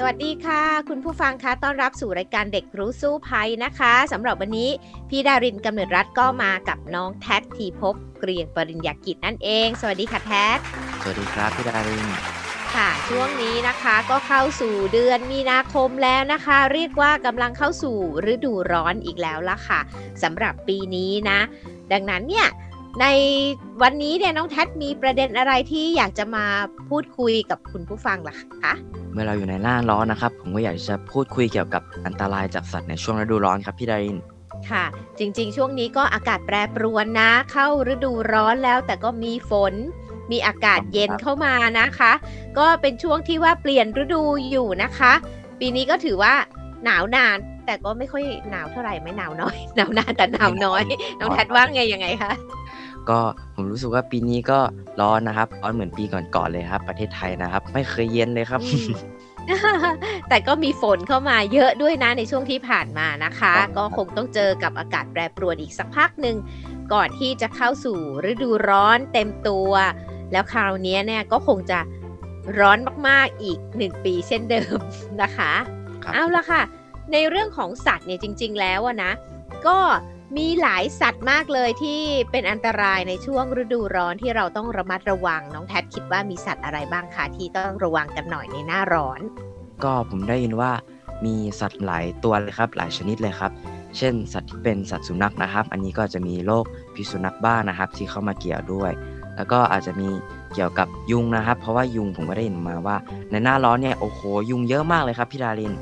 สวัสดีค่ะคุณผู้ฟังคะต้อนรับสู่รายการเด็กรู้สู้ภัยนะคะสำหรับวันนี้พี่ดารินกำเนิดรัตน์ก็มากับน้องแท็กทีพบเกรียงปริญญากิจนั่นเองสวัสดีค่ะแท็กสวัสดีครับพี่ดารินค่ะช่วงนี้นะคะก็เข้าสู่เดือนมีนาคมแล้วนะคะเรียกว่ากำลังเข้าสู่ฤดูร้อนอีกแล้วล่ะค่ะสำหรับปีนี้นะดังนั้นเนี่ยในวันนี้เนี่ยน้องแท็กมีประเด็นอะไรที่อยากจะมาพูดคุยกับคุณผู้ฟังล่ะคะเมื่อเราอยู่ในหน้าร้อนนะครับผมก็อยากจะพูดคุยเกี่ยวกับอันตรายจากสัตว์ในช่วงฤดูร้อนครับพี่ดารินค่ะจริงๆช่วงนี้ก็อากาศแปรปรวนนะเข้าฤดูร้อนแล้วแต่ก็มีฝนมีอากาศเย็นเข้ามานะคะก็เป็นช่วงที่ว่าเปลี่ยนฤดูอยู่นะคะปีนี้ก็ถือว่าหนาวนานแต่ก็ไม่ค่อยหนาวเท่าไหร่ไม่หนาวน้อยหนาวนานแต่หนาวน้อยน้องแท็กว่าไงยังไงคะก็ผมรู้สึกว่าปีนี้ก็ร้อนนะครับร้อนเหมือนปีก่อนๆเลยครับประเทศไทยนะครับไม่เคยเย็นเลยครับ แต่ก็มีฝนเข้ามาเยอะด้วยนะในช่วงที่ผ่านมานะคะก็คงต้องเจอกับอากาศแปรปรวนอีกสักพักนึงก่อนที่จะเข้าสู่ฤดูร้อนเต็มตัวแล้วคราวนี้เนี่ยก็คงจะร้อนมากๆอีก1ปีเช่นเดิมนะคะเอาล่ะค่ะในเรื่องของสัตว์เนี่ยจริงๆแล้วนะก็มีหลายสัตว์มากเลยที่เป็นอันตรายในช่วงฤดูร้อนที่เราต้องระมัดระวังน้องแท็กคิดว่ามีสัตว์อะไรบ้างคะที่ต้องระวังกันหน่อยในหน้าร้อนก็ผมได้ยินว่ามีสัตว์หลายตัวเลยครับหลายชนิดเลยครับเช่นสัตว์ที่เป็นสัตว์สุนัขนะครับอันนี้ก็จะมีโรคพิษสุนัขบ้านะครับที่เข้ามาเกี่ยวด้วยแล้วก็อาจจะมีเกี่ยวกับยุงนะครับเพราะว่ายุงผมก็ได้ยินมาว่าในหน้าร้อนเนี่ยโอ้โหยุงเยอะมากเลยครับพี่ดาริน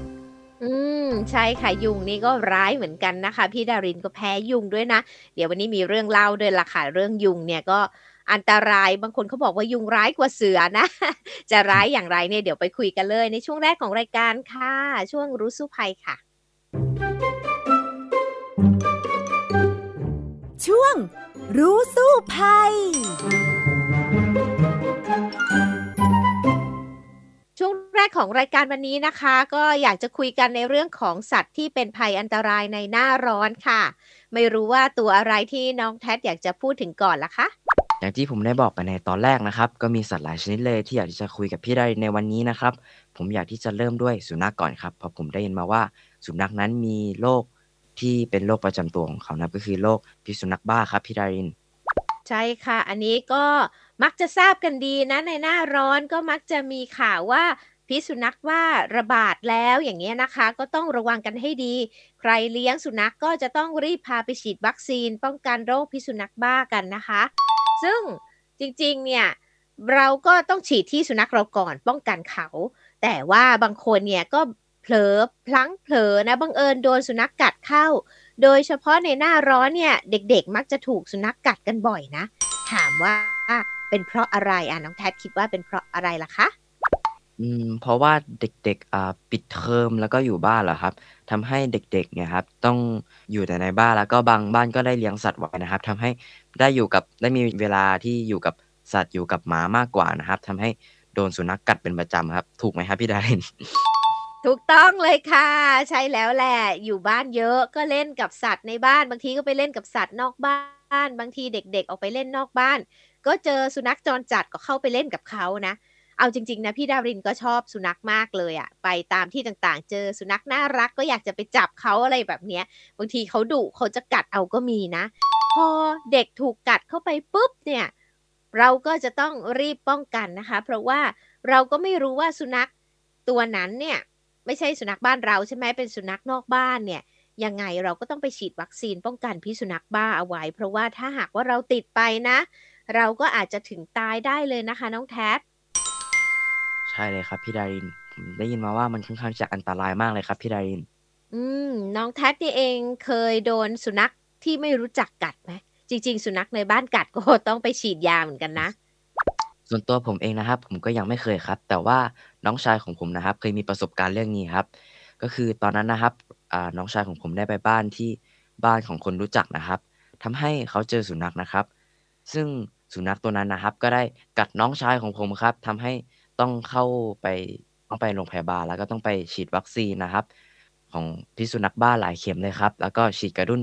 ใช่ค่ะยุงนี่ก็ร้ายเหมือนกันนะคะพี่ดารินก็แพ้ยุงด้วยนะเดี๋ยววันนี้มีเรื่องเล่าด้วยล่ะค่ะเรื่องยุงเนี่ยก็อันตรายบางคนเขาบอกว่ายุงร้ายกว่าเสือนะจะร้ายอย่างไรเนี่ยเดี๋ยวไปคุยกันเลยในช่วงแรกของรายการค่ะช่วงรู้สู้ภัยค่ะช่วงรู้สู้ภัยช่วงแรกของรายการวันนี้นะคะก็อยากจะคุยกันในเรื่องของสัตว์ที่เป็นภัยอันตรายในหน้าร้อนค่ะไม่รู้ว่าตัวอะไรที่น้องแท็กอยากจะพูดถึงก่อนล่ะคะอย่างที่ผมได้บอกไปในตอนแรกนะครับก็มีสัตว์หลายชนิดเลยที่อยากจะคุยกับพี่ได้ในวันนี้นะครับผมอยากที่จะเริ่มด้วยสุนัข ก่อนครับเพราะผมได้ยินมาว่าสุนัขนั้นมีโรคที่เป็นโรคประจำตัวของเขานะก็คือโรคพิษสุนัขบ้าครับพี่ดารินใช่ค่ะอันนี้ก็มักจะทราบกันดีนะในหน้าร้อนก็มักจะมีข่าวว่าพิษสุนัขว่าระบาดแล้วอย่างเงี้ยนะคะก็ต้องระวังกันให้ดีใครเลี้ยงสุนัขก็จะต้องรีบพาไปฉีดวัคซีนป้องกันโรคพิษสุนัขบ้ากันนะคะซึ่งจริงๆเนี่ยเราก็ต้องฉีดที่สุนัขเราก่อนป้องกันเขาแต่ว่าบางคนเนี่ยก็เผลอพลั้งเผลอนะบังเอิญโดนสุนัขกัดเข้าโดยเฉพาะในหน้าร้อนเนี่ยเด็กๆมักจะถูกสุนัขกัดกันบ่อยนะถามว่าเป็นเพราะอะไรน้องแท็กคิดว่าเป็นเพราะอะไรล่ะคะเพราะว่าเด็กๆปิดเทอมแล้วก็อยู่บ้านเหรอครับทำให้เด็กๆเนี่ยครับต้องอยู่แต่ในบ้านแล้วก็บางบ้านก็ได้เลี้ยงสัตว์ไว้นะครับทำให้ได้มีเวลาที่อยู่กับสัตว์อยู่กับหมามากกว่านะครับทำให้โดนสุนัขกัดเป็นประจำครับถูกไหมครับพี่ดารินถูกต้องเลยค่ะใช่แล้วแหละอยู่บ้านเยอะก็เล่นกับสัตว์ในบ้านบางทีก็ไปเล่นกับสัตว์นอกบ้านบางทีเด็กๆออกไปเล่นนอกบ้านก็เจอสุนัขจรจัดก็เข้าไปเล่นกับเขานะเอาจริงๆนะพี่ดารินก็ชอบสุนัขมากเลยอ่ะไปตามที่ต่างๆเจอสุนัขน่ารักก็อยากจะไปจับเขาอะไรแบบเนี้ยบางทีเขาดุเขาจะกัดเอาก็มีนะพอเด็กถูกกัดเข้าไปปุ๊บเนี่ยเราก็จะต้องรีบป้องกันนะคะเพราะว่าเราก็ไม่รู้ว่าสุนัขตัวนั้นเนี่ยไม่ใช่สุนัขบ้านเราใช่ไหมเป็นสุนัขนอกบ้านเนี่ยยังไงเราก็ต้องไปฉีดวัคซีนป้องกันพิษสุนัขบ้าเอาไว้เพราะว่าถ้าหากว่าเราติดไปนะเราก็อาจจะถึงตายได้เลยนะคะน้องแท็กใช่เลยครับพี่ดารินได้ยินมาว่ามันค่อนข้างจะอันตรายมากเลยครับพี่ดารินน้องแท็กนี่เองเคยโดนสุนัขที่ไม่รู้จักกัดไหมจริงๆสุนัขในบ้านกัดก็ต้องไปฉีดยาเหมือนกันนะส่วนตัวผมเองนะครับผมก็ยังไม่เคยครับแต่ว่าน้องชายของผมนะครับเคยมีประสบการณ์เรื่องนี้ครับก็คือตอนนั้นนะครับน้องชายของผมได้ไปบ้านที่บ้านของคนรู้จักนะครับ ทำให้เขาเจอสุนัขนะครับซึ่งสุนัขตัวนั้นนะครับก็ได้กัดน้องชายของผมครับทำให้ต้องไปโรงพยาบาลแล้วก็ต้องไปฉีดวัคซีนนะครับของพิษสุนัขบ้าหลายเข็มเลยครับแล้วก็ฉีดกระดุ้น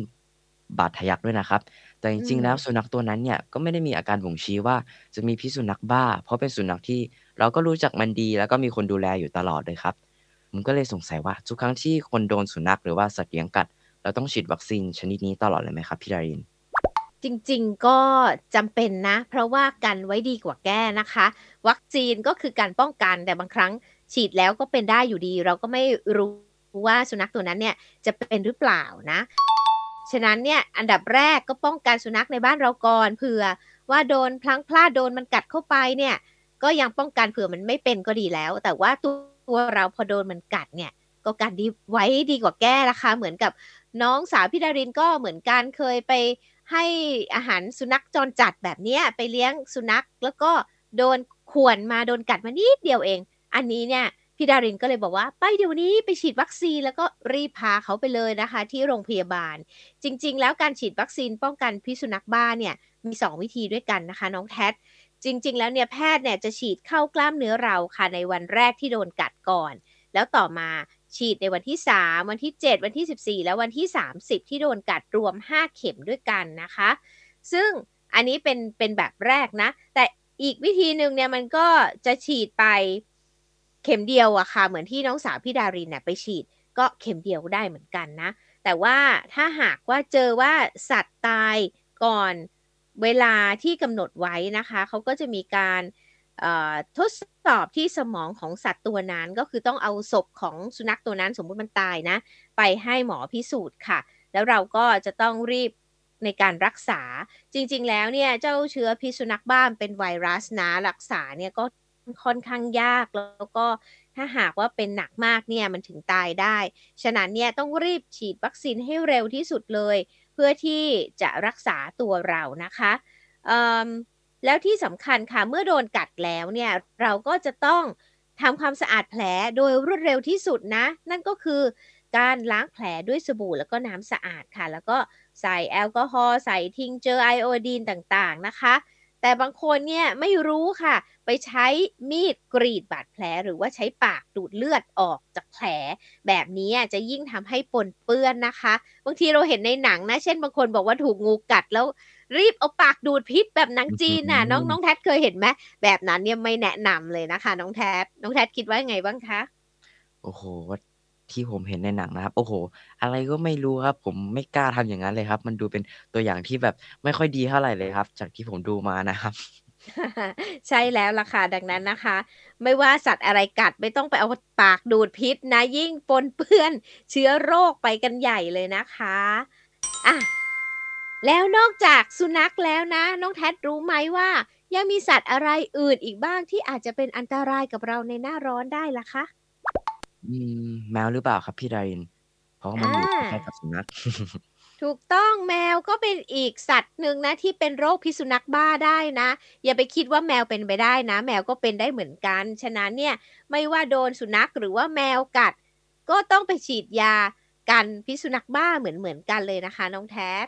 บาดทะยักด้วยนะครับแต่จริงๆแล้วสุนัขตัวนั้นเนี่ยก็ไม่ได้มีอาการบ่งชี้ว่าจะมีพิษสุนัขบ้าเพราะเป็นสุนัขที่เราก็รู้จักมันดีแล้วก็มีคนดูแลอยู่ตลอดเลยครับผมก็เลยสงสัยว่าทุกครั้งที่คนโดนสุนัขหรือว่าสัตว์เลี้ยงกัดเราต้องฉีดวัคซีนชนิดนี้ตลอดเลยไหมครับพี่ดารินจริงๆก็จำเป็นนะเพราะว่ากันไว้ดีกว่าแก้นะคะวัคซีนก็คือการป้องกันแต่บางครั้งฉีดแล้วก็เป็นได้อยู่ดีเราก็ไม่รู้ว่าสุนัขตัวนั้นเนี่ยจะเป็นหรือเปล่านะฉะนั้นเนี่ยอันดับแรกก็ป้องกันสุนัขในบ้านเราก่อนเผื่อว่าโดนพลั้งพลาดโดนมันกัดเข้าไปเนี่ยก็ยังป้องกันเผื่อมันไม่เป็นก็ดีแล้วแต่ว่าตัวเราพอโดนมันกัดเนี่ยก็กันดีไว้ดีกว่าแก้นะคะเหมือนกับน้องสาวพี่ดารินก็เหมือนกันเคยไปให้อาหารสุนัขจรจัดแบบนี้ไปเลี้ยงสุนัขแล้วก็โดนข่วนมาโดนกัดมานิดเดียวเองอันนี้เนี่ยพี่ดารินก็เลยบอกว่าไปเดี๋ยวนี้ไปฉีดวัคซีนแล้วก็รีบพาเขาไปเลยนะคะที่โรงพยาบาลจริงๆแล้วการฉีดวัคซีนป้องกันพิษสุนัขบ้าเนี่ยมี2วิธีด้วยกันนะคะน้องแท็ดจริงๆแล้วเนี่ยแพทย์เนี่ยจะฉีดเข้ากล้ามเนื้อเราค่ะในวันแรกที่โดนกัดก่อนแล้วต่อมาฉีดในวันที่3วันที่7วันที่14และวันที่30ที่โดนกัดรวม5เข็มด้วยกันนะคะซึ่งอันนี้เป็นแบบแรกนะแต่อีกวิธีนึงเนี่ยมันก็จะฉีดไปเข็มเดียวอะค่ะเหมือนที่น้องสาวพี่ดารินเนี่ยไปฉีดก็เข็มเดียวได้เหมือนกันนะแต่ว่าถ้าหากว่าเจอว่าสัตว์ตายก่อนเวลาที่กำหนดไว้นะคะเขาก็จะมีการทดสอบที่สมองของสัตว์ตัวนั้นก็คือต้องเอาศพของสุนัขตัวนั้นสมมุติมันตายนะไปให้หมอพิสูจน์ค่ะแล้วเราก็จะต้องรีบในการรักษาจริงๆแล้วเนี่ยเจ้าเชื้อพิษสุนัขบ้าเป็นไวรัสนะรักษาเนี่ยก็ค่อนข้างยากแล้วก็ถ้าหากว่าเป็นหนักมากเนี่ยมันถึงตายได้ฉะนั้นเนี่ยต้องรีบฉีดวัคซีนให้เร็วที่สุดเลยเพื่อที่จะรักษาตัวเรานะคะแล้วที่สำคัญค่ะเมื่อโดนกัดแล้วเนี่ยเราก็จะต้องทำความสะอาดแผลโดยรวดเร็วที่สุดนะนั่นก็คือการล้างแผลด้วยสบู่แล้วก็น้ำสะอาดค่ะแล้วก็ใส่แอลกอฮอล์ใส่ทิงเจอร์ไอโอดีนต่างๆนะคะแต่บางคนเนี่ยไม่รู้ค่ะไปใช้มีดกรีดบาดแผลหรือว่าใช้ปากดูดเลือดออกจากแผลแบบนี้จะยิ่งทำให้ปนเปื้อนนะคะบางทีเราเห็นในหนังนะเช่นบางคนบอกว่าถูกงูกัดแล้วรีบเอาปากดูดพิษแบบหนังจีนน่ะน้องแท็ดเคยเห็นไหมแบบนั้นเนี่ยไม่แนะนำเลยนะคะน้องแท็ดคิดว่าไงบ้างคะโอ้โหที่ผมเห็นในหนังนะครับโอ้โหอะไรก็ไม่รู้ครับผมไม่กล้าทำอย่างนั้นเลยครับมันดูเป็นตัวอย่างที่แบบไม่ค่อยดีเท่าไหร่เลยครับจากที่ผมดูมานะครับใช่แล้วล่ะค่ะดังนั้นนะคะไม่ว่าสัตว์อะไรกัดไม่ต้องไปเอาปากดูดพิษนะยิ่งปนเปื้อนเชื้อโรคไปกันใหญ่เลยนะคะอ่ะแล้วนอกจากสุนัขแล้วนะน้องแท็ดรู้ไหมว่ายังมีสัตว์อะไรอื่นอีกบ้างที่อาจจะเป็นอันตรายกับเราในหน้าร้อนได้ล่ะคะแมวหรือเปล่าครับพี่ดารินเพราะมันอยู่ใกล้กับสุนัขถูกต้องแมวก็เป็นอีกสัตว์หนึ่งนะที่เป็นโรคพิษสุนัขบ้าได้นะอย่าไปคิดว่าแมวเป็นไปได้นะแมวก็เป็นได้เหมือนกันฉะนั้นเนี่ยไม่ว่าโดนสุนัขหรือว่าแมวกัดก็ต้องไปฉีดยากันพิษสุนัขบ้าเหมือนกันเลยนะคะน้องแท็บ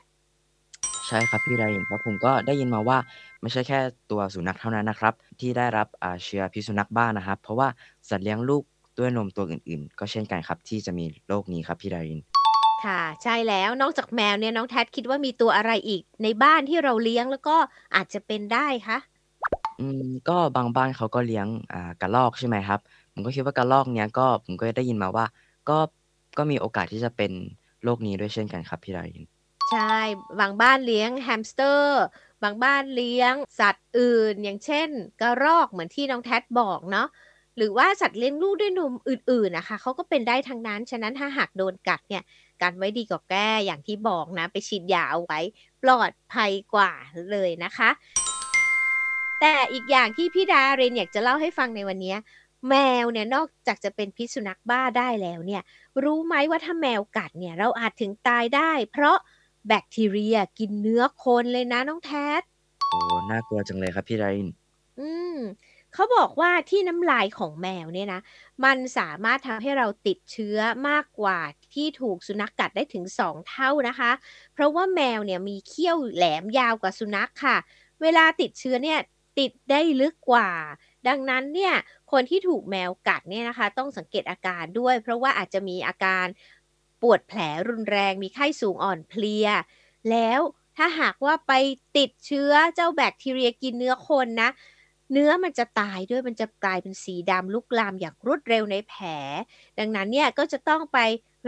ใช่ครับพี่ดารินเพราะผมก็ได้ยินมาว่าไม่ใช่แค่ตัวสุนัขเท่านั้นนะครับที่ได้รับเชื้อพิษสุนัขบ้านะครับเพราะว่าสัตว์เลี้ยงลูกด้วยนมตัวอื่นๆก็เช่นกันครับที่จะมีโรคนี้ครับพี่ดารินค่ะใช่แล้วนอกจากแมวเนี่ยน้องแท็ดคิดว่ามีตัวอะไรอีกในบ้านที่เราเลี้ยงแล้วก็อาจจะเป็นได้คะก็บางบ้านเขาก็เลี้ยงกระรอกใช่ไหมครับผมก็คิดว่ากระรอกเนี้ยก็ผมก็ได้ยินมาว่าก็มีโอกาสที่จะเป็นโรคนี้ด้วยเช่นกันครับพี่ดารินใช่บางบ้านเลี้ยงแฮมสเตอร์บางบ้านเลี้ยงสัตว์อื่นอย่างเช่นกระรอกเหมือนที่น้องแท็ดบอกเนาะหรือว่าสัตว์เลี้ยงลูกด้วยนมอื่นๆนะคะเขาก็เป็นได้ทั้งนั้นฉะนั้นถ้าหากโดนกัดเนี่ยกันไว้ดีกว่าแก้อย่างที่บอกนะไปฉีดยาเอาไว้ปลอดภัยกว่าเลยนะคะแต่อีกอย่างที่พี่ดารินอยากจะเล่าให้ฟังในวันนี้แมวเนี่ยนอกจากจะเป็นพิษสุนัขบ้าได้แล้วเนี่ยรู้ไหมว่าถ้าแมวกัดเนี่ยเราอาจถึงตายได้เพราะแบคทีเรียกินเนื้อคนเลยนะน้องแท็ดโอ้น่ากลัวจังเลยครับพี่ดาริน เขาบอกว่าที่น้ำลายของแมวเนี่ยนะมันสามารถทำให้เราติดเชื้อมากกว่าที่ถูกสุนัขกัดได้ถึง2เท่านะคะเพราะว่าแมวเนี่ยมีเขี้ยวแหลมยาวกว่าสุนัขค่ะเวลาติดเชื้อเนี่ยติดได้ลึกกว่าดังนั้นเนี่ยคนที่ถูกแมวกัดเนี่ยนะคะต้องสังเกตอาการด้วยเพราะว่าอาจจะมีอาการปวดแผลรุนแรงมีไข้สูงอ่อนเพลียแล้วถ้าหากว่าไปติดเชื้อเจ้าแบคทีเรียกินเนื้อคนนะเนื้อมันจะตายด้วยมันจะกลายเป็นสีดำลุกลามอย่างรวดเร็วในแผลดังนั้นเนี่ยก็จะต้องไป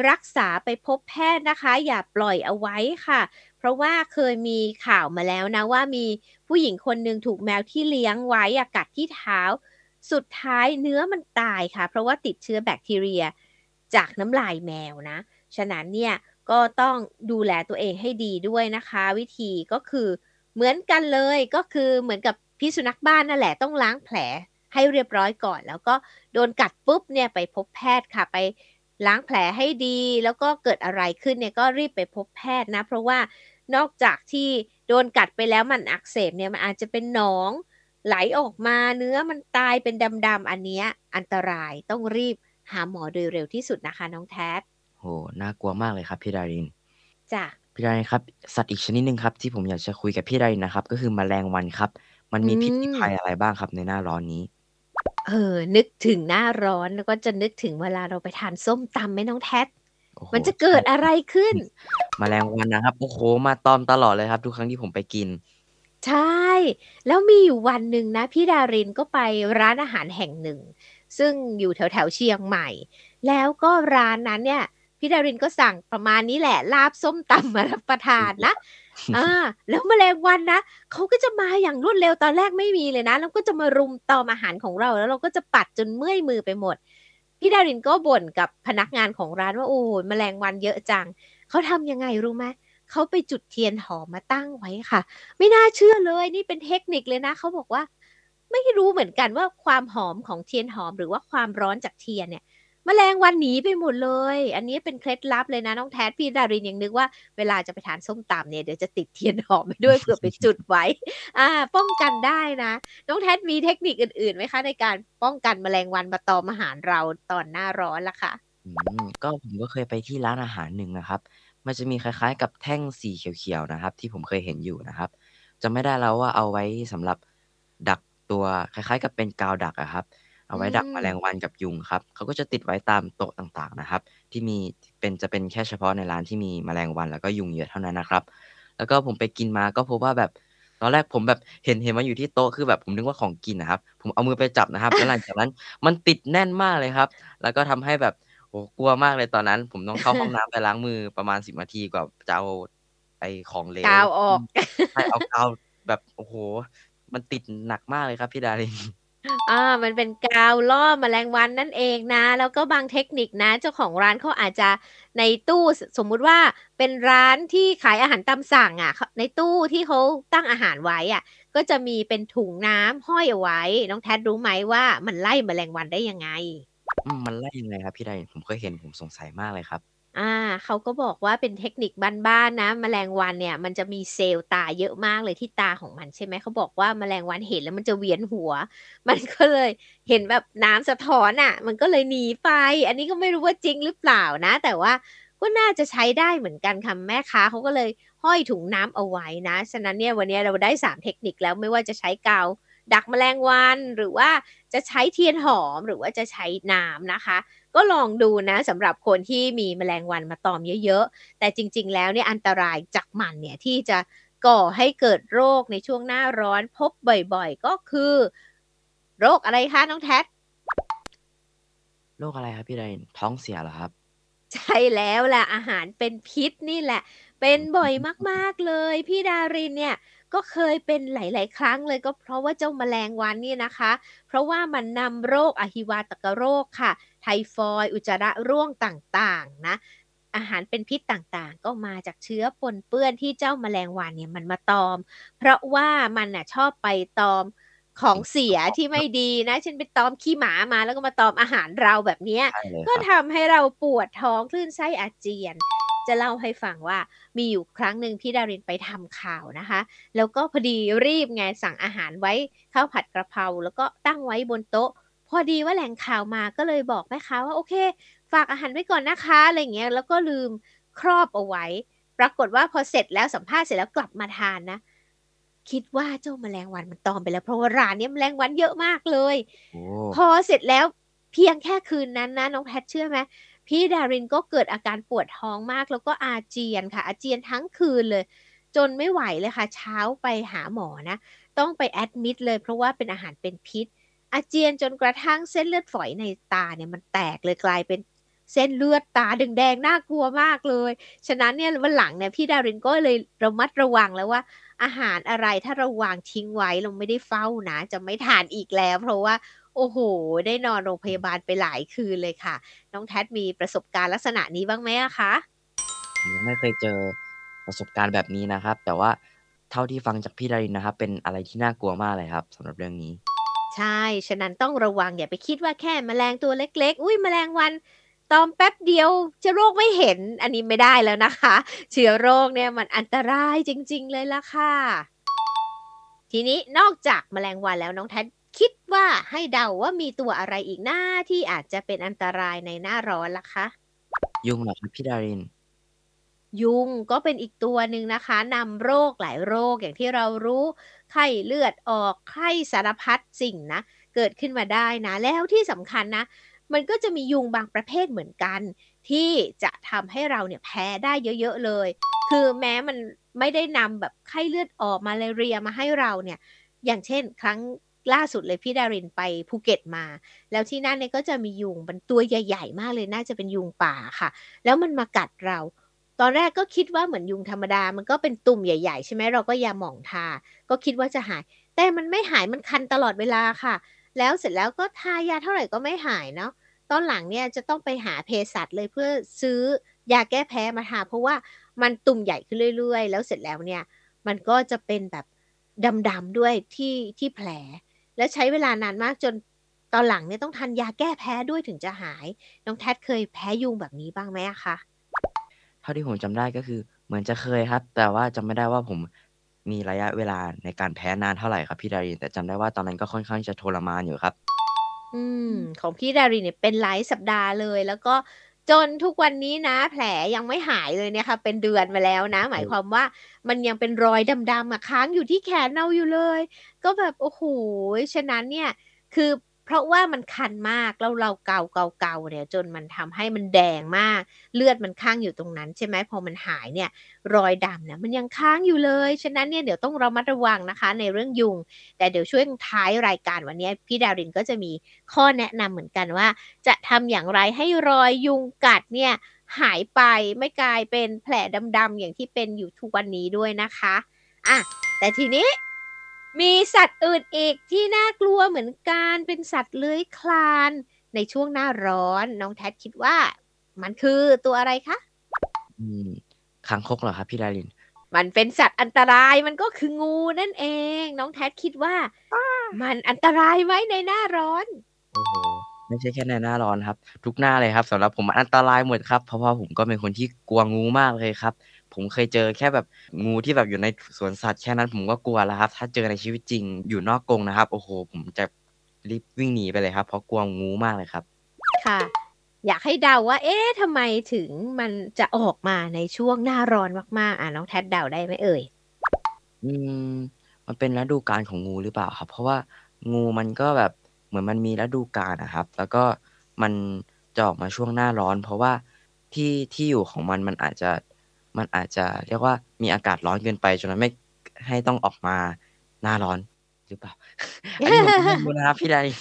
รักษาไปพบแพทย์นะคะอย่าปล่อยเอาไว้ค่ะเพราะว่าเคยมีข่าวมาแล้วนะว่ามีผู้หญิงคนหนึ่งถูกแมวที่เลี้ยงไว้กัดที่เท้าสุดท้ายเนื้อมันตายค่ะเพราะว่าติดเชื้อแบคทีเรียจากน้ำลายแมวนะฉะนั้นเนี่ยก็ต้องดูแลตัวเองให้ดีด้วยนะคะวิธีก็คือเหมือนกันเลยก็คือเหมือนกับพิษสุนัขบ้านนั่นแหละต้องล้างแผลให้เรียบร้อยก่อนแล้วก็โดนกัดปุ๊บเนี่ยไปพบแพทย์ค่ะไปล้างแผลให้ดีแล้วก็เกิดอะไรขึ้นเนี่ยก็รีบไปพบแพทย์นะเพราะว่านอกจากที่โดนกัดไปแล้วมันอักเสบเนี่ยมันอาจจะเป็นหนองไหลออกมาเนื้อมันตายเป็นดำๆอันเนี้ยอันตรายต้องรีบหาหมอโดยเร็วที่สุดนะคะน้องแท็บโหน่ากลัวมากเลยครับพี่ดารินจ้ะพี่ดารินครับสัตว์อีกชนิดนึงครับที่ผมอยากจะคุยกับพี่ดารินนะครับก็คือแมลงวันครับมันมีพิษมีภัยอะไรบ้างครับในหน้าร้อนนี้นึกถึงหน้าร้อนแล้วก็จะนึกถึงเวลาเราไปทานส้มตำไหมน้องแท็บมันจะเกิดอะไรขึ้นแมลงวันนะครับโอ้โหมาตอมตลอดเลยครับทุกครั้งที่ผมไปกินใช่แล้วมีอยู่วันหนึ่งนะพี่ดารินก็ไปร้านอาหารแห่งหนึ่งซึ่งอยู่แถวๆเชียงใหม่แล้วก็ร้านนั้นเนี่ยพี่ดารินก็สั่งประมาณนี้แหละลาบส้มตำมารับประทานนะแล้วแมลงวันนะเขาก็จะมาอย่างรวดเร็วตอนแรกไม่มีเลยนะแล้วก็จะมารุมตอมอาหารของเราแล้วเราก็จะปัดจนเมื่อยมือไปหมดพี่ดารินก็บ่นกับพนักงานของร้านว่าโอ้ยแมลงวันเยอะจังเขาทำยังไงรู้ไหมเขาไปจุดเทียนหอมมาตั้งไว้ค่ะไม่น่าเชื่อเลยนี่เป็นเทคนิคเลยนะเขาบอกว่าไม่รู้เหมือนกันว่าความหอมของเทียนหอมหรือว่าความร้อนจากเทียนเนี่ยแมลงวันหนีไปหมดเลยอันนี้เป็นเคล็ดลับเลยนะน้องแท็บพี่ดารินยังนึกว่าเวลาจะไปทานส้มตำเนี่ยเดี๋ยวจะติดเทียนหอมไปด้วยเพื่อไปจุดไว้ป้องกันได้นะน้องแท็บมีเทคนิคอื่นๆมั้ยคะในการป้องกันแมลงวันมาตอมอาหารเราตอนหน้าร้อนล่ะค่ะก็ผมก็เคยไปที่ร้านอาหารนึงนะครับมันจะมีคล้ายๆกับแท่งสีเขียวๆนะครับที่ผมเคยเห็นอยู่นะครับจะไม่ได้แล้วว่าเอาไว้สำหรับดักตัวคล้ายๆกับเป็นกาวดักอะครับเอาไว้ดักแมลงวันกับยุงครับเขาก็จะติดไว้ตามโต๊ะต่างๆนะครับที่มีจะเป็นแค่เฉพาะในร้านที่มีแมลงวันแล้วก็ยุงเยอะเท่านั้นนะครับแล้วก็ผมไปกินมาก็พบว่าแบบตอนแรกผมแบบเห็นมันอยู่ที่โต๊ะคือแบบผมนึกว่าของกินนะครับผมเอามือไปจับนะครับแล้วหลังจากนั้นมันติดแน่นมากเลยครับแล้วก็ทำให้แบบโอ้กลัวมากเลยตอนนั้นผมต้องเข้าห้องน้ำไปล้างมือประมาณ10นาทีกว่าจะเอาไอ้ของเหลวกาวออกให้เอากาวแบบโอ้โหมันติดหนักมากเลยครับพี่ดารินมันเป็นกาวล่อแมลงวันนั่นเองนะแล้วก็บางเทคนิคนะเจ้าของร้านเขาอาจจะในตู้สมมุติว่าเป็นร้านที่ขายอาหารตามสั่งในตู้ที่เขาตั้งอาหารไว้ก็จะมีเป็นถุงน้ำห้อยเอาไว้น้องแท็ดรู้ไหมว่ามันไล่แมลงวันได้ยังไงมันไล่ยังไงครับพี่ได้ผมเคยเห็นผมสงสัยมากเลยครับเขาก็บอกว่าเป็นเทคนิคบ้านๆนะแมลงวันเนี่ยมันจะมีเซลล์ตาเยอะมากเลยที่ตาของมันใช่ไหมเขาบอกว่าแมลงวันเห็นแล้วมันจะเวียนหัวมันก็เลยเห็นแบบน้ำสะท้อนมันก็เลยหนีไปอันนี้ก็ไม่รู้ว่าจริงหรือเปล่านะแต่ว่าก็น่าจะใช้ได้เหมือนกันค่ะแม่ค้าเขาก็เลยห้อยถุงน้ำเอาไว้นะฉะนั้นเนี่ยวันนี้เราได้3เทคนิคแล้วไม่ว่าจะใช้กาวดักแมลงวันหรือว่าจะใช้เทียนหอมหรือว่าจะใช้น้ำนะคะก็ลองดูนะสำหรับคนที่มีแมลงวันมาตอมเยอะๆแต่จริงๆแล้วเนี่ยอันตรายจากมันเนี่ยที่จะก่อให้เกิดโรคในช่วงหน้าร้อนพบบ่อยๆก็คือโรคอะไรคะน้องแท็กโรคอะไรครับพี่ดารินท้องเสียเหรอครับใช่แล้วแหละอาหารเป็นพิษนี่แหละเป็นบ่อยมากๆเลยพี่ดารินเนี่ยก็เคยเป็นหลายๆครั้งเลยก็เพราะว่าเจ้าแมลงวันนี่นะคะเพราะว่ามันนำโรคอหิวาตกโรคค่ะไทฟอยด์อุจจาระร่วงต่างๆนะอาหารเป็นพิษต่างๆก็มาจากเชื้อปนเปื้อนที่เจ้าแมลงวันเนี่ยมันมาตอมเพราะว่ามันชอบไปตอมของเสียที่ไม่ดีนะเช่นไปตอมขี้หมามาแล้วก็มาตอมอาหารเราแบบนี้ก็ทำให้เราปวดท้องคลื่นไส้อาเจียน จะเล่าให้ฟังว่ามีอยู่ครั้งนึงที่ดารินไปทำข่าวนะคะแล้วก็พอดีรีบไงสั่งอาหารไว้ข้าวผัดกระเพราแล้วก็ตั้งไว้บนโต๊ะพอดีว่าแหล่งข่าวมาก็เลยบอกแม่ค้าว่าโอเคฝากอาหารไว้ก่อนนะคะอะไรเงี้ยแล้วก็ลืมครอบเอาไว้ปรากฏว่าพอเสร็จแล้วสัมภาษณ์เสร็จแล้วกลับมาทานนะคิดว่าเจ้าแมลงวันมันตอมไปแล้วเพราะว่าร้านนี้แมลงวันเยอะมากเลยพอเสร็จแล้วเพียงแค่คืนนั้นนะน้องแพทเชื่อไหมพี่ดารินก็เกิดอาการปวดท้องมากแล้วก็อาเจียนค่ะอาเจียนทั้งคืนเลยจนไม่ไหวเลยค่ะเช้าไปหาหมอนะต้องไปแอดมิดเลยเพราะว่าเป็นอาหารเป็นพิษอาเจียนจนกระทั่งเส้นเลือดฝอยในตาเนี่ยมันแตกเลยกลายเป็นเส้นเลือดตาแดงๆน่ากลัวมากเลยฉะนั้นเนี่ยวันหลังเนี่ยพี่ดารินก็เลยระมัดระวังแล้วว่าอาหารอะไรถ้าเราวางทิ้งไว้เราไม่ได้เฝ้านะจะไม่ทานอีกแล้วเพราะว่าโอ้โหได้นอนโรงพยาบาลไปหลายคืนเลยค่ะน้องแทดมีประสบการณ์ลักษณะนี้บ้างไหมคะยังไม่เคยเจอประสบการณ์แบบนี้นะครับแต่ว่าเท่าที่ฟังจากพี่ดารินนะครับเป็นอะไรที่น่ากลัวมากเลยครับสำหรับเรื่องนี้ใช่ฉะนั้นต้องระวังอย่าไปคิดว่าแค่แมลงตัวเล็กๆอุ้ยแมลงวันตอมแป๊บเดียวเชื้อโรคไม่เห็นอันนี้ไม่ได้แล้วนะคะเชื้อโรคเนี่ยมันอันตรายจริงๆเลยล่ะค่ะทีนี้นอกจากแมลงวันแล้วน้องแทดคิดว่าให้เดาว่ามีตัวอะไรอีกหน้าที่อาจจะเป็นอันตรายในหน้าร้อนล่ะคะยุงเหรอครับพี่ดารินยุงก็เป็นอีกตัวหนึ่งนะคะนำโรคหลายโรคอย่างที่เรารู้ไข้เลือดออกไข้สารพัดสิ่งนะเกิดขึ้นมาได้นะแล้วที่สำคัญนะมันก็จะมียุงบางประเภทเหมือนกันที่จะทำให้เราเนี่ยแพ้ได้เยอะๆเลยคือแม้มันไม่ได้นำแบบไข้เลือดออกมาเลเรียมาให้เราเนี่ยอย่างเช่นครั้งล่าสุดเลยพี่ดารินไปภูเก็ตมาแล้วที่นั่นเนี่ยก็จะมียุงเป็นตัวใหญ่ๆมากเลยน่าจะเป็นยุงป่าค่ะแล้วมันมากัดเราตอนแรกก็คิดว่าเหมือนยุงธรรมดามันก็เป็นตุ่มใหญ่ๆใช่ไหมเราก็ยาหม่องทาก็คิดว่าจะหายแต่มันไม่หายมันคันตลอดเวลาค่ะแล้วเสร็จแล้วก็ทายาเท่าไหร่ก็ไม่หายเนาะตอนหลังเนี่ยจะต้องไปหาเภสัชเลยเพื่อซื้อยาแก้แพ้มาทาเพราะว่ามันตุ่มใหญ่ขึ้นเรื่อยๆแล้วเสร็จแล้วเนี่ยมันก็จะเป็นแบบดำๆด้วยที่แผลและใช้เวลานานมากจนตอนหลังเนี่ยต้องทานยาแก้แพ้ด้วยถึงจะหายน้องแทดเคยแพ้ยุงแบบนี้บ้างไหมคะเท่าที่ผมจำได้ก็คือเหมือนจะเคยครับแต่ว่าจำไม่ได้ว่าผมมีระยะเวลาในการแพ้นานเท่าไหร่ครับพี่ดารินแต่จำได้ว่าตอนนั้นก็ค่อนข้างจะทรมานอยู่ครับของพี่ดารินเนี่ยเป็นหลายสัปดาห์เลยแล้วก็จนทุกวันนี้นะแผลยังไม่หายเลยเนี่ยค่ะเป็นเดือนมาแล้วนะหมายความว่ามันยังเป็นรอยดำๆอ่ะค้างอยู่ที่แขนเราอยู่เลยก็แบบโอ้โหฉะนั้นเนี่ยคือเพราะว่ามันคันมากแล้วเราเกาเนี่ยจนมันทำให้มันแดงมากเลือดมันค้างอยู่ตรงนั้นใช่ไหมพอมันหายเนี่ยรอยดำนะมันยังค้างอยู่เลยฉะนั้นเนี่ยเดี๋ยวต้องระมัดระวังนะคะในเรื่องยุงแต่เดี๋ยวช่วงท้ายรายการวันนี้พี่ดารินก็จะมีข้อแนะนำเหมือนกันว่าจะทำอย่างไรให้รอยยุงกัดเนี่ยหายไปไม่กลายเป็นแผลดำๆอย่างที่เป็นอยู่ทุกวันนี้ด้วยนะคะแต่ทีนี้มีสัตว์อื่นอีกที่น่ากลัวเหมือนกันเป็นสัตว์เลื้อยคลานในช่วงหน้าร้อนน้องแทดคิดว่ามันคือตัวอะไรคะคางคกเหรอครับพี่ดารินมันเป็นสัตว์อันตรายมันก็คืองูนั่นเองน้องแทดคิดว่ามันอันตรายไหมในหน้าร้อนโอ้โหไม่ใช่แค่ในหน้าร้อนครับทุกหน้าเลยครับสำหรับผมอันตรายหมดครับเพราะว่าผมก็เป็นคนที่กลัวงูมากเลยครับผมเคยเจอแค่แบบงูที่แบบอยู่ในสวนสัตว์แค่นั้นผมก็กลัวแล้วครับถ้าเจอในชีวิตจริงอยู่นอกกรงนะครับโอ้โหผมจะรีบวิ่งหนีไปเลยครับเพราะกลัวงูมากเลยครับค่ะอยากให้เดาว่าเอ๊ะทำไมถึงมันจะออกมาในช่วงหน้าร้อนมากๆน้องแทดเดาได้ไหมเอ่ยมันเป็นฤดูกาลของงูหรือเปล่าครับเพราะว่างูมันก็แบบเหมือนมันมีฤดูกาลนะครับแล้วก็มันจะออกมาช่วงหน้าร้อนเพราะว่าที่อยู่ของมันมันอาจจะเรียกว่ามีอากาศร้อนเกินไปจนมันไม่ให้ต้องออกมาหน้าร้อนหรือเปล่า อันนี้ผมพูดนะครับพี่ดาริน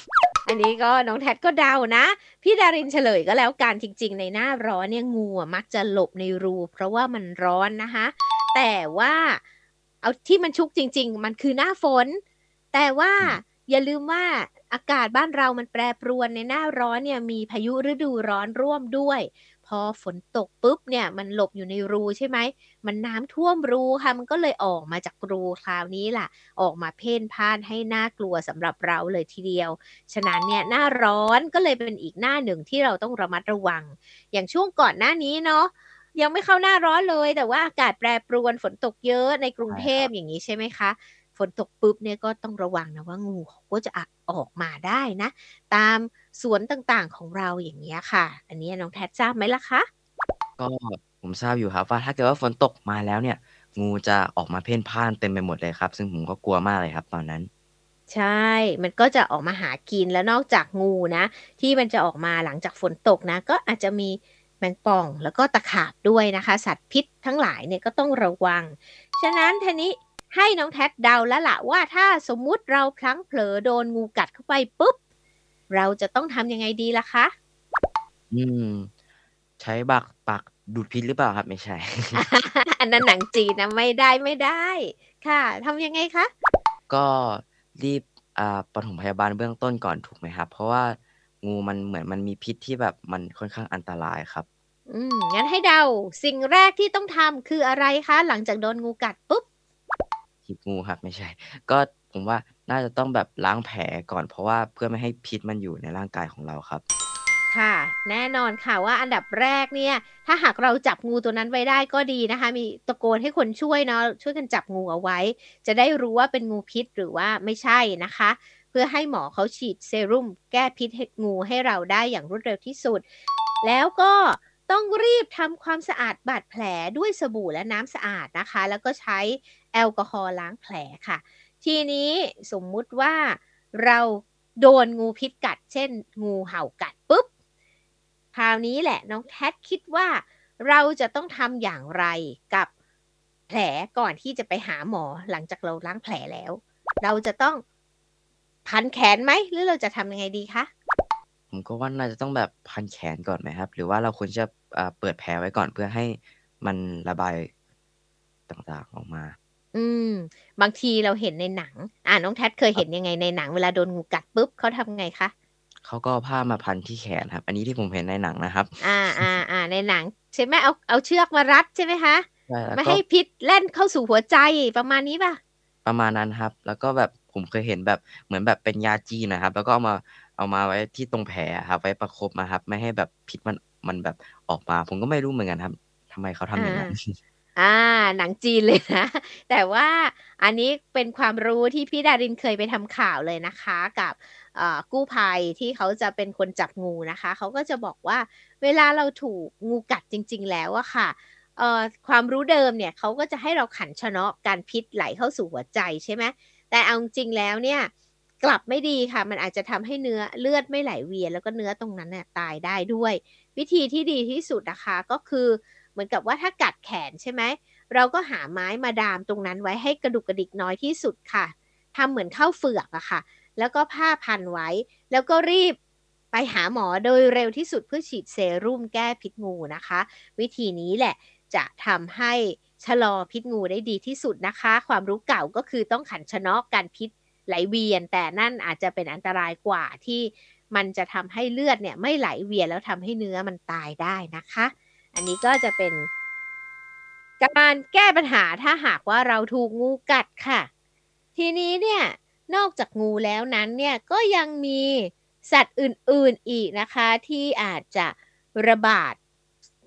อันนี้ก็น้องแทดก็เดานะพี่ดารินเฉลยก็แล้วกันจริงๆในหน้าร้อนเนี่ยงูมักจะหลบในรูเพราะว่ามันร้อนนะคะแต่ว่าเอาที่มันชุกจริงๆมันคือหน้าฝนแต่ว่าอย่าลืมว่าอากาศบ้านเรามันแปรปรวนในหน้าร้อนเนี่ยมีพายุฤดูร้อนร่วมด้วยพอฝนตกปุ๊บเนี่ยมันหลบอยู่ในรูใช่ไหมมันน้ำท่วมรูค่ะมันก็เลยออกมาจากรูคราวนี้ล่ะออกมาเพ่นพ่านให้น่ากลัวสำหรับเราเลยทีเดียวฉะนั้นเนี่ยหน้าร้อนก็เลยเป็นอีกหน้าหนึ่งที่เราต้องระมัดระวังอย่างช่วงก่อนหน้านี้เนาะ ยังไม่เข้าหน้าร้อนเลยแต่ว่าอากาศแปรปรวนฝนตกเยอะในกรุงเทพอย่างนี้ใช่ไหมคะฝนตกปุ๊บเนี่ยก็ต้องระวังนะว่างูเขาก็จะออกมาได้นะตามสวนต่างๆของเราอย่างนี้ค่ะอันนี้น้องแทดทราบไหมล่ะคะก็ผมทราบอยู่ครับว่าถ้าเกิดว่าฝนตกมาแล้วเนี่ยงูจะออกมาเพ่นพ่านเต็มไปหมดเลยครับซึ่งผมก็กลัวมากเลยครับตอนนั้นใช่มันก็จะออกมาหากินแล้วนอกจากงูนะที่มันจะออกมาหลังจากฝนตกนะก็อาจจะมีแมงป่องแล้วก็ตะขาบด้วยนะคะสัตว์พิษทั้งหลายเนี่ยก็ต้องระวังฉะนั้นทีนี้ให้น้องแท็กเดาแล้วล่ะว่าถ้าสมมุติเราพลั้งเผลอโดนงูกัดเข้าไปปุ๊บเราจะต้องทำยังไงดีล่ะคะใช้บักปักดูดพิษหรือเปล่าครับไม่ใช่ อันนั้นหนังจีนนะไม่ได้ค่ะทำยังไงคะก็รีบปฐมพยาบาลเบื้องต้นก่อนถูกไหมครับเพราะว่างูมันเหมือนมันมีพิษที่แบบมันค่อนข้างอันตรายครับงั้นให้เดาสิ่งแรกที่ต้องทำคืออะไรคะหลังจากโดนงูกัดปุ๊บหยิบงูครับไม่ใช่ก็ผมว่าน่าจะต้องแบบล้างแผลก่อนเพราะว่าเพื่อไม่ให้พิษมันอยู่ในร่างกายของเราครับค่ะแน่นอนค่ะว่าอันดับแรกเนี่ยถ้าหากเราจับงูตัวนั้นไว้ได้ก็ดีนะคะมีตะโกนให้คนช่วยเนาะช่วยกันจับงูเอาไว้จะได้รู้ว่าเป็นงูพิษหรือว่าไม่ใช่นะคะเพื่อให้หมอเขาฉีดเซรุ่มแก้พิษงูให้เราได้อย่างรวดเร็วที่สุดแล้วก็ต้องรีบทำความสะอาดบาดแผลด้วยสบู่และน้ำสะอาดนะคะแล้วก็ใช้แอลกอฮอล์ล้างแผลค่ะทีนี้สมมุติว่าเราโดนงูพิษกัดเช่นงูเห่ากัดปุ๊บคราวนี้แหละน้องแทดคิดว่าเราจะต้องทำอย่างไรกับแผลก่อนที่จะไปหาหมอหลังจากเราล้างแผลแล้วเราจะต้องพันแขนไหมหรือเราจะทำยังไงดีคะผมก็ว่าน่าจะต้องแบบพันแขนก่อนไหมครับหรือว่าเราควรจะเปิดแผลไว้ก่อนเพื่อให้มันระบายต่างๆออกมาบางทีเราเห็นในหนังน้องแทดเคยเห็นยังไงในหนังเวลาโดนงูกัดปุ๊บเขาทำไงคะเขาก็ผ้ามาพันที่แขนครับอันนี้ที่ผมเห็นในหนังนะครับในหนังใช่ไหมเอาเชือกมารัดใช่ไหมคะไม่ให้พิษแล่นเข้าสู่หัวใจประมาณนี้ป่ะประมาณนั้นครับแล้วก็แบบผมเคยเห็นแบบเหมือนแบบเป็นยาจีนนะครับแล้วก็เอามาไว้ที่ตรงแผลครับไว้ประคบมาครับไม่ให้แบบพิษมันแบบออกมาผมก็ไม่รู้เหมือนกันครับทำไมเขาทำอย่างนั้นหนังจีนเลยนะแต่ว่าอันนี้เป็นความรู้ที่พี่ดารินเคยไปทำข่าวเลยนะคะกับกู้ภัยที่เขาจะเป็นคนจับงูนะคะเขาก็จะบอกว่าเวลาเราถูกงูกัดจริงๆแล้วอะค่ะความรู้เดิมเนี่ยเขาก็จะให้เราขันชะเนาะการพิษไหลเข้าสู่หัวใจใช่ไหมแต่เอาจริงแล้วเนี่ยกลับไม่ดีค่ะมันอาจจะทำให้เนื้อเลือดไม่ไหลเวียนแล้วก็เนื้อตรงนั้นเนี่ยตายได้ด้วยวิธีที่ดีที่สุดนะคะก็คือเหมือนกับว่าถ้ากัดแขนใช่ไหมเราก็หาไม้มาดามตรงนั้นไว้ให้กระดุกกระดิกน้อยที่สุดค่ะทำเหมือนเข้าเฝือกอะค่ะแล้วก็ผ้าพันไว้แล้วก็รีบไปหาหมอโดยเร็วที่สุดเพื่อฉีดเซรุ่มแก้พิษงูนะคะวิธีนี้แหละจะทำให้ชะลอพิษงูได้ดีที่สุดนะคะความรู้เก่าก็คือต้องขันชะเนาะการพิษไหลเวียนแต่นั่นอาจจะเป็นอันตรายกว่าที่มันจะทำให้เลือดเนี่ยไม่ไหลเวียนแล้วทำให้เนื้อมันตายได้นะคะอันนี้ก็จะเป็นการแก้ปัญหาถ้าหากว่าเราถูกงูกัดค่ะทีนี้เนี่ยนอกจากงูแล้วนั้นเนี่ยก็ยังมีสัตว์อื่นๆอีกนะคะที่อาจจะระบาด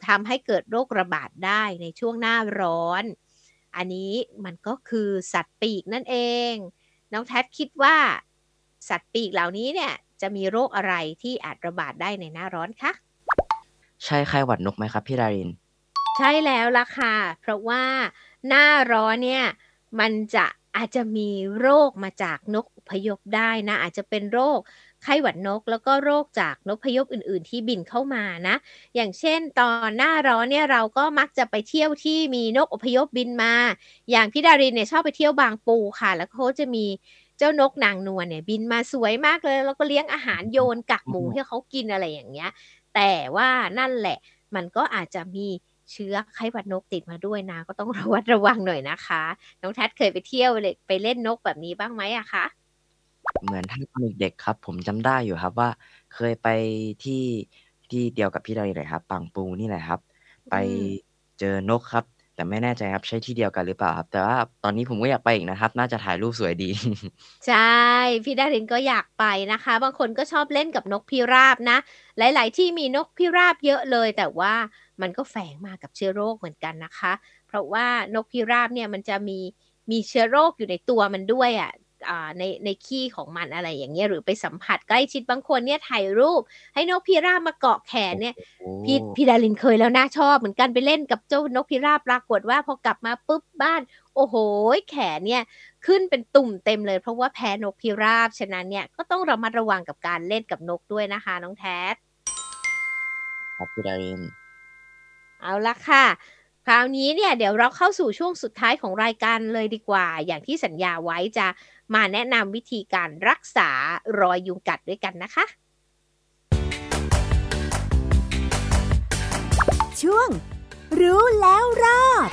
ทำให้เกิดโรคระบาดได้ในช่วงหน้าร้อนอันนี้มันก็คือสัตว์ปีกนั่นเองน้องแทดคิดว่าสัตว์ปีกเหล่านี้เนี่ยจะมีโรคอะไรที่อาจระบาดได้ในหน้าร้อนคะใช่ไข้หวัดนกไหมครับพี่ดารินใช่แล้วล่ะค่ะเพราะว่าหน้าร้อนเนี่ยมันจะอาจจะมีโรคมาจากนกพยพได้นะอาจจะเป็นโรคไข้หวัดนกแล้วก็โรคจากนกพยพอื่นๆที่บินเข้ามานะอย่างเช่นตอนหน้าร้อนเนี่ยเราก็มักจะไปเที่ยวที่มีนกอพยพบินมาอย่างพี่ดารินเนี่ยชอบไปเที่ยวบางปูค่ะแล้วเขาจะมีเจ้านกนางนวลเนี่ยบินมาสวยมากเลยแล้วก็เลี้ยงอาหารโยนกักหมูให้เขากินอะไรอย่างเงี้ยแต่ว่านั่นแหละมันก็อาจจะมีเชื้อไข้หวัดนกติดมาด้วยนะก็ต้องระวังหน่อยนะคะน้องแทดเคยไปเที่ยวไปเล่นนกแบบนี้บ้างไหมอะคะเหมือนท่านเด็กๆครับผมจำได้อยู่ครับว่าเคยไปที่เดียวกับพี่ดารินเลยครับปังปูนี่แหละครับไปเจอนกครับแต่ไม่แน่ใจครับใช่ที่เดียวกันหรือเปล่าครับแต่ว่าตอนนี้ผมก็อยากไปอีกนะครับน่าจะถ่ายรูปสวยดีใช่พี่ดารินก็อยากไปนะคะบางคนก็ชอบเล่นกับนกพิราบนะหลายๆที่มีนกพิราบเยอะเลยแต่ว่า มันก็แฝงมากับเชื้อโรคเหมือนกันนะคะเพราะว่านกพิราบเนี่ยมันจะมีเชื้อโรคอยู่ในตัวมันด้วยอ่ะในขี้ของมันอะไรอย่างเงี้ยหรือไปสัมผัสใกล้ชิดบางคนเนี่ยถ่ายรูปให้นกพิราบมาเกาะแขนเนี่ยพี่ดารินเคยแล้วน่าชอบเหมือนกันไปเล่นกับเจ้านกพิราบปรากฏว่าพอกลับมาปุ๊บบ้านโอ้โหแขนเนี่ยขึ้นเป็นตุ่มเต็มเลยเพราะว่าแพ้นกพิราบฉะนั้นเนี่ยก็ต้องระมัดระวังกับการเล่นกับนกด้วยนะคะน้องแท็ดครับพี่ดารินเอาละค่ะคราวนี้เนี่ยเดี๋ยวเราเข้าสู่ช่วงสุดท้ายของรายการเลยดีกว่าอย่างที่สัญญาไว้จะมาแนะนำวิธีการรักษารอยยุงกัดด้วยกันนะคะช่วงรู้แล้วรอด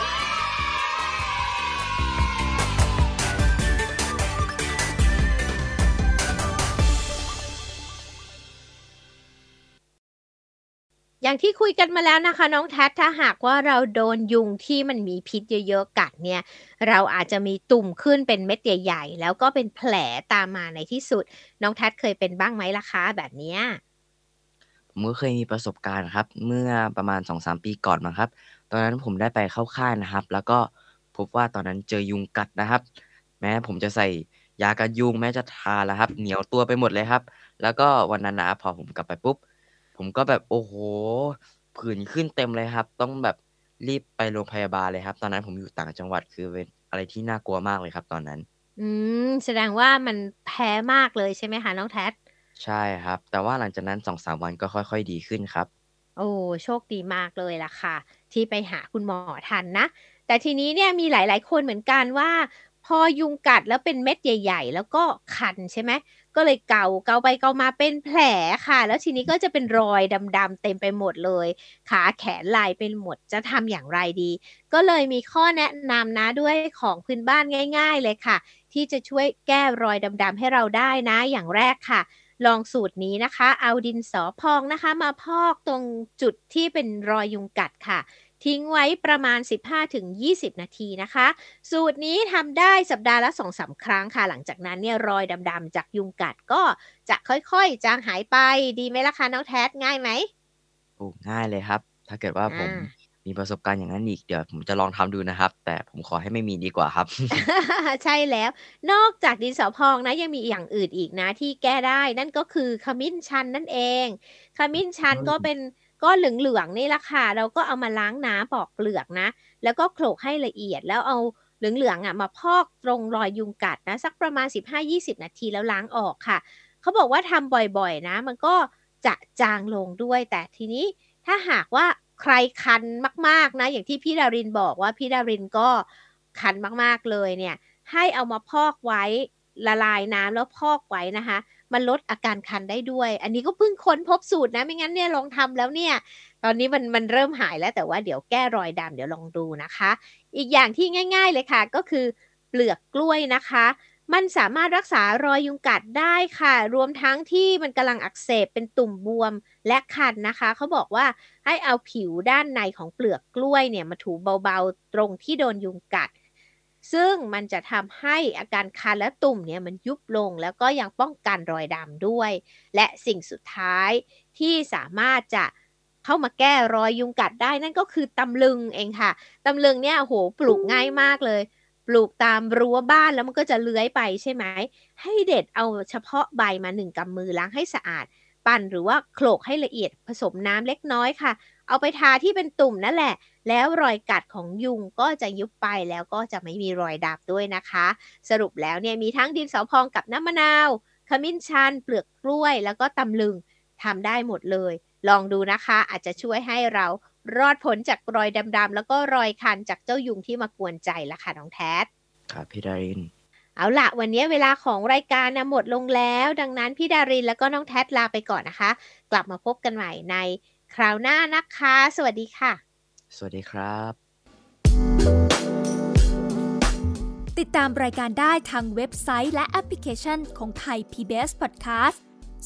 อย่างที่คุยกันมาแล้วนะคะน้องแท็ดถ้าหากว่าเราโดนยุงที่มันมีพิษเยอะๆกัดเนี่ยเราอาจจะมีตุ่มขึ้นเป็นเม็ดใหญ่ๆแล้วก็เป็นแผลตามมาในที่สุดน้องแท็ดเคยเป็นบ้างไหมล่ะคะแบบเนี้ยผมก็เคยมีประสบการณ์ครับเมื่อประมาณ 2-3 ปีก่อนมาครับตอนนั้นผมได้ไปเข้าค่ายนะครับแล้วก็พบว่าตอนนั้นเจอยุงกัดนะครับแม้ผมจะใส่ยากันยุงแม้จะทาแล้วครับเหนียวตัวไปหมดเลยครับแล้วก็วันนั้นนะพอผมกลับไปปุ๊บผมก็แบบโอ้โหผื่นขึ้นเต็มเลยครับต้องแบบรีบไปโรงพยาบาลเลยครับตอนนั้นผมอยู่ต่างจังหวัดคือเป็นอะไรที่น่ากลัวมากเลยครับตอนนั้นแสดงว่ามันแพ้มากเลยใช่ไหมคะน้องแท็ดใช่ครับแต่ว่าหลังจากนั้น 2-3 วันก็ค่อยๆดีขึ้นครับโอ้โชคดีมากเลยล่ะค่ะที่ไปหาคุณหมอทันนะแต่ทีนี้เนี่ยมีหลายๆคนเหมือนกันว่าพอยุงกัดแล้วเป็นเม็ดใหญ่ๆแล้วก็คันใช่ไหมก็เลยเกาไปเกามาเป็นแผลค่ะแล้วทีนี้ก็จะเป็นรอยดำๆเต็มไปหมดเลยขาแขนลายเป็นหมดจะทำอย่างไรดีก็เลยมีข้อแนะนำนะด้วยของพื้นบ้านง่ายๆเลยค่ะที่จะช่วยแก้รอยดำๆให้เราได้นะอย่างแรกค่ะลองสูตรนี้นะคะเอาดินสอพองนะคะมาพอกตรงจุดที่เป็นรอยยุงกัดค่ะทิ้งไว้ประมาณ 15-20 นาทีนะคะสูตรนี้ทำได้สัปดาห์ละ 2-3 ครั้งค่ะหลังจากนั้นเนี่ยรอยดำๆจากยุงกัดก็จะค่อยๆจางหายไปดีไหมล่ะคะน้องแท็ดง่ายไหมโอ้ง่ายเลยครับถ้าเกิดว่าผมมีประสบการณ์อย่างนั้นอีกเดี๋ยวผมจะลองทำดูนะครับแต่ผมขอให้ไม่มีดีกว่าครับ ใช่แล้วนอกจากดินสอพองนะยังมีอย่างอื่นอีกนะที่แก้ได้นั่นก็คือขมิ้นชันนั่นเองขมิ้นชันก็เป็นก้อนเหลืองๆนี่ละค่ะเราก็เอามาล้างน้ำปอกเปลือกนะแล้วก็โขลกให้ละเอียดแล้วเอาเหลืองๆอ่ะมาพอกตรงรอยยุงกัดนะสักประมาณ 15-20 นาทีแล้วล้างออกค่ะเขาบอกว่าทำบ่อยๆนะมันก็จะจางลงด้วยแต่ทีนี้ถ้าหากว่าใครคันมากๆนะอย่างที่พี่ดารินบอกว่าพี่ดารินก็คันมากๆเลยเนี่ยให้เอามาพอกไว้ละลายน้ำแล้วพอกไว้นะคะมันลดอาการคันได้ด้วยอันนี้ก็เพิ่งค้นพบสูตรนะไม่งั้นเนี่ยลองทำแล้วเนี่ยตอนนี้มันเริ่มหายแล้วแต่ว่าเดี๋ยวแก้รอยดำเดี๋ยวลองดูนะคะอีกอย่างที่ง่ายๆเลยค่ะก็คือเปลือกกล้วยนะคะมันสามารถรักษารอยยุงกัดได้ค่ะรวมทั้งที่มันกำลังอักเสบเป็นตุ่มบวมและคันนะคะเขาบอกว่าให้เอาผิวด้านในของเปลือกกล้วยเนี่ยมาถูเบาๆตรงที่โดนยุงกัดซึ่งมันจะทำให้อาการคันและตุ่มเนี่ยมันยุบลงแล้วก็ยังป้องกันรอยดำด้วยและสิ่งสุดท้ายที่สามารถจะเข้ามาแก้รอยยุงกัดได้นั่นก็คือตำลึงเองค่ะตำลึงเนี่ยโหปลูกง่ายมากเลยปลูกตามรั้วบ้านแล้วมันก็จะเลื้อยไปใช่ไหมให้เด็ดเอาเฉพาะใบมา1กำมือล้างให้สะอาดปั่นหรือว่าโขลกให้ละเอียดผสมน้ำเล็กน้อยค่ะเอาไปทาที่เป็นตุ่มนั่นแหละแล้วรอยกัดของยุงก็จะยุบไปแล้วก็จะไม่มีรอยดำด้วยนะคะสรุปแล้วเนี่ยมีทั้งดินสอพองกับน้ำมะนาวขมิ้นชันเปลือกกล้วยแล้วก็ตำลึงทำได้หมดเลยลองดูนะคะอาจจะช่วยให้เรารอดพ้นจากรอยดำๆแล้วก็รอยคันจากเจ้ายุงที่มากวนใจละค่ะน้องแท็ดครับพี่ดารินเอาละวันนี้เวลาของรายการหมดลงแล้วดังนั้นพี่ดารินแล้วก็น้องแท็ดลาไปก่อนนะคะกลับมาพบกันใหม่ในคราวหน้านะคะสวัสดีค่ะสวัสดีครับติดตามรายการได้ทางเว็บไซต์และแอปพลิเคชันของไทย PBS Podcast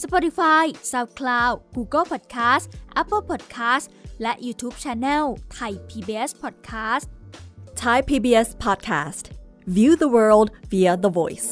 Spotify SoundCloud Google Podcast Apple Podcast และ YouTube Channel ไทย PBS Podcast Thai PBS Podcast View the world via the voice